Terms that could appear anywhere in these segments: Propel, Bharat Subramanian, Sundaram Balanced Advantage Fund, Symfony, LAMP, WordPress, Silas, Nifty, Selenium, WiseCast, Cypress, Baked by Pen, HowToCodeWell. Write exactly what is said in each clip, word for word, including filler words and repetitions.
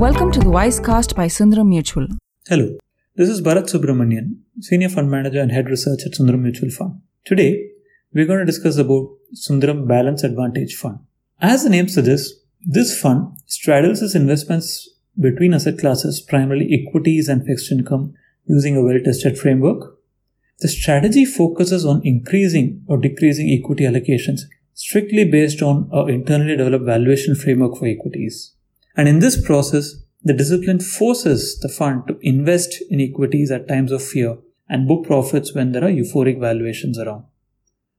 Welcome to the WiseCast by Sundaram Mutual. Hello, this is Bharat Subramanian, Senior Fund Manager and Head Research at Sundaram Mutual Fund. Today, we're going to discuss about Sundaram Balanced Advantage Fund. As the name suggests, this fund straddles its investments between asset classes, primarily equities and fixed income, using a well-tested framework. The strategy focuses on increasing or decreasing equity allocations, strictly based on an internally developed valuation framework for equities. And in this process, the discipline forces the fund to invest in equities at times of fear and book profits when there are euphoric valuations around.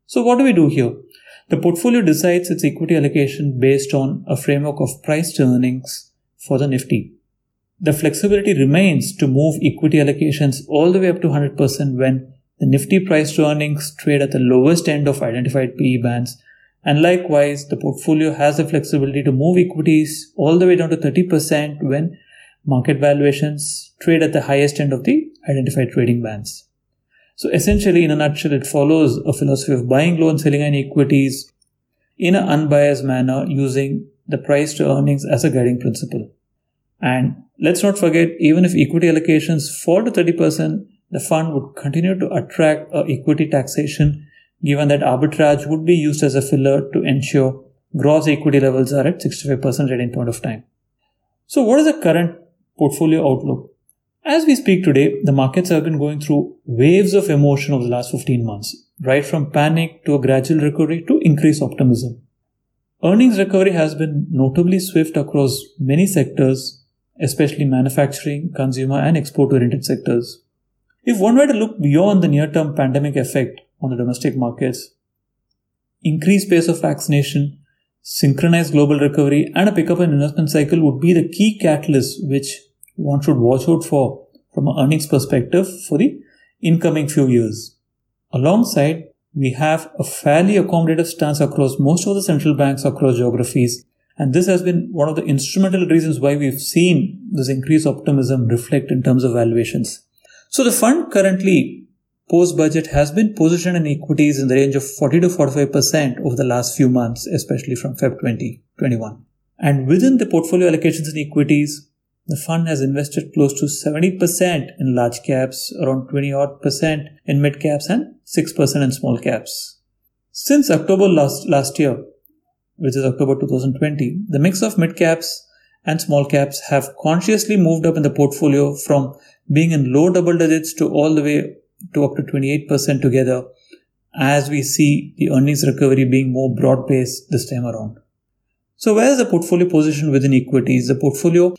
So what do we do here? The portfolio decides its equity allocation based on a framework of price to earnings for the Nifty. The flexibility remains to move equity allocations all the way up to one hundred percent when the Nifty price to earnings trade at the lowest end of identified P E bands. And likewise, the portfolio has the flexibility to move equities all the way down to thirty percent when market valuations trade at the highest end of the identified trading bands. So essentially, in a nutshell, it follows a philosophy of buying low and selling in equities in an unbiased manner using the price to earnings as a guiding principle. And let's not forget, even if equity allocations fall to thirty percent, the fund would continue to attract an equity taxation, given that arbitrage would be used as a filler to ensure gross equity levels are at sixty-five percent at any point of time. So what is the current portfolio outlook? As we speak today, the markets have been going through waves of emotion over the last fifteen months, right from panic to a gradual recovery to increased optimism. Earnings recovery has been notably swift across many sectors, especially manufacturing, consumer and export-oriented sectors. If one were to look beyond the near-term pandemic effect on the domestic markets, increased pace of vaccination, synchronized global recovery and a pickup in investment cycle would be the key catalyst which one should watch out for from an earnings perspective for the incoming few years. Alongside, we have a fairly accommodative stance across most of the central banks across geographies, and this has been one of the instrumental reasons why we've seen this increased optimism reflect in terms of valuations. So the fund currently post-budget has been positioned in equities in the range of forty to forty-five percent over the last few months, especially from February twenty twenty-one. And within the portfolio allocations in equities, the fund has invested close to seventy percent in large caps, around twenty odd percent in mid caps and six percent in small caps. Since October last, last year, which is October twenty twenty, the mix of mid caps and small caps have consciously moved up in the portfolio from being in low double digits to all the way to up to twenty-eight percent together, as we see the earnings recovery being more broad-based this time around. So where is the portfolio position within equities? The portfolio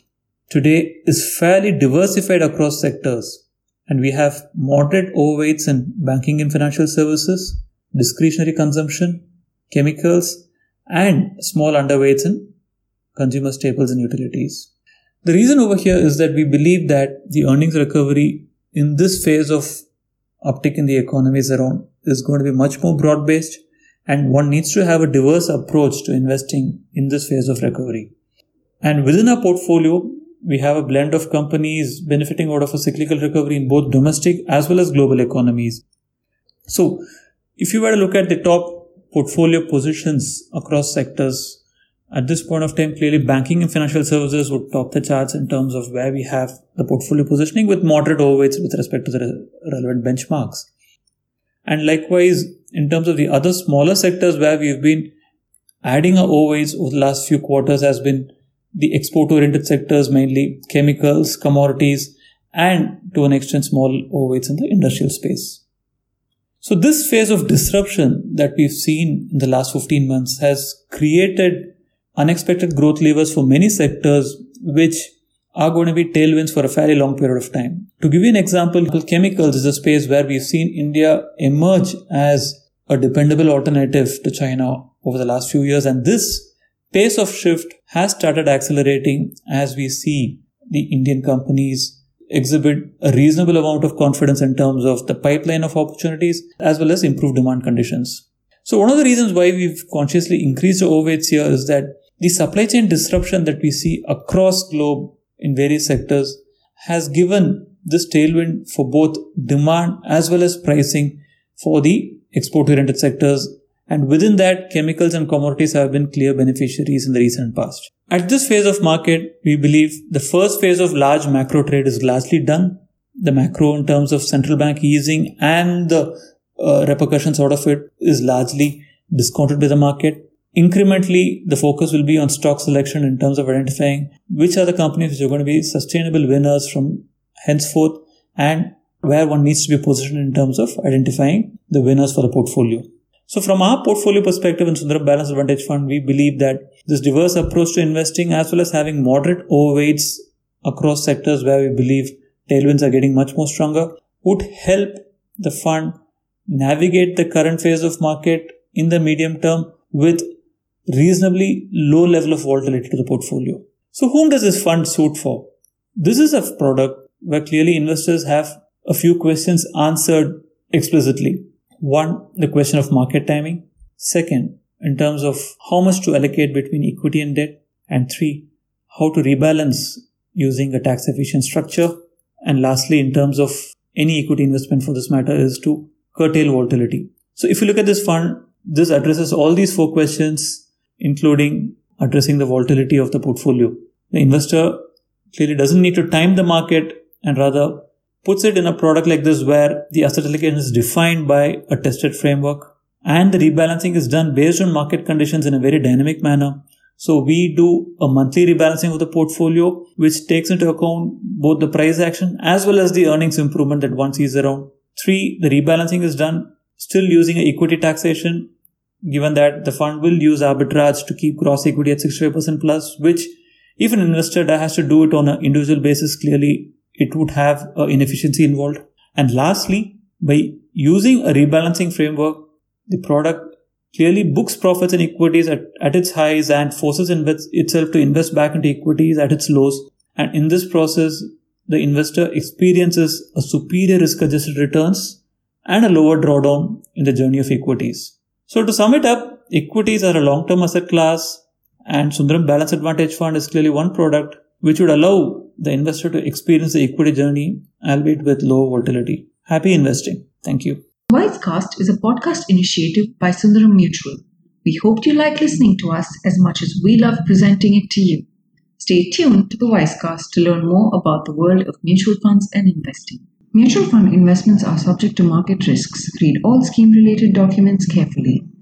today is fairly diversified across sectors, and we have moderate overweights in banking and financial services, discretionary consumption, chemicals, and small underweights in consumer staples and utilities. The reason over here is that we believe that the earnings recovery in this phase of uptick in the economies around is going to be much more broad-based, and one needs to have a diverse approach to investing in this phase of recovery. And within our portfolio, we have a blend of companies benefiting out of a cyclical recovery in both domestic as well as global economies. So if you were to look at the top portfolio positions across sectors, at this point of time, clearly banking and financial services would top the charts in terms of where we have the portfolio positioning with moderate overweights with respect to the re- relevant benchmarks. And likewise, in terms of the other smaller sectors where we've been adding our overweights over the last few quarters has been the export-oriented sectors, mainly chemicals, commodities, and to an extent small overweights in the industrial space. So this phase of disruption that we've seen in the last fifteen months has created unexpected growth levers for many sectors which are going to be tailwinds for a fairly long period of time. To give you an example, chemicals is a space where we've seen India emerge as a dependable alternative to China over the last few years, and this pace of shift has started accelerating as we see the Indian companies exhibit a reasonable amount of confidence in terms of the pipeline of opportunities as well as improved demand conditions. So one of the reasons why we've consciously increased the overweights here is that the supply chain disruption that we see across globe in various sectors has given this tailwind for both demand as well as pricing for the export-oriented sectors And within that, chemicals and commodities have been clear beneficiaries in the recent past. At this phase of market, we believe the first phase of large macro trade is largely done. The macro in terms of central bank easing and the uh, repercussions out of it is largely discounted by the market. Incrementally, the focus will be on stock selection in terms of identifying which are the companies which are going to be sustainable winners from henceforth and where one needs to be positioned in terms of identifying the winners for the portfolio. So from our portfolio perspective in Sundaram Balanced Advantage Fund, we believe that this diverse approach to investing as well as having moderate overweights across sectors where we believe tailwinds are getting much more stronger would help the fund navigate the current phase of market in the medium term with reasonably low level of volatility to the portfolio. So whom does this fund suit for? This is a product where clearly investors have a few questions answered explicitly. One, the question of market timing. Second, in terms of how much to allocate between equity and debt. And three, how to rebalance using a tax-efficient structure. And lastly, in terms of any equity investment for this matter, is to curtail volatility. So if you look at this fund, this addresses all these four questions, including addressing the volatility of the portfolio. The investor clearly doesn't need to time the market and rather puts it in a product like this where the asset allocation is defined by a tested framework and the rebalancing is done based on market conditions in a very dynamic manner. So we do a monthly rebalancing of the portfolio, which takes into account both the price action as well as the earnings improvement that one sees around. Three, the rebalancing is done still using an equity taxation, given that the fund will use arbitrage to keep gross equity at sixty-five percent plus, which if an investor has to do it on an individual basis, clearly it would have an inefficiency involved. And lastly, by using a rebalancing framework, the product clearly books profits and equities at, at its highs and forces invest itself to invest back into equities at its lows. And in this process, the investor experiences a superior risk-adjusted returns and a lower drawdown in the journey of equities. So to sum it up, equities are a long-term asset class and Sundaram Balanced Advantage Fund is clearly one product which would allow the investor to experience the equity journey, albeit with low volatility. Happy investing. Thank you. WiseCast is a podcast initiative by Sundaram Mutual. We hope you like listening to us as much as we love presenting it to you. Stay tuned to the WiseCast to learn more about the world of mutual funds and investing. Mutual fund investments are subject to market risks. Read all scheme-related documents carefully.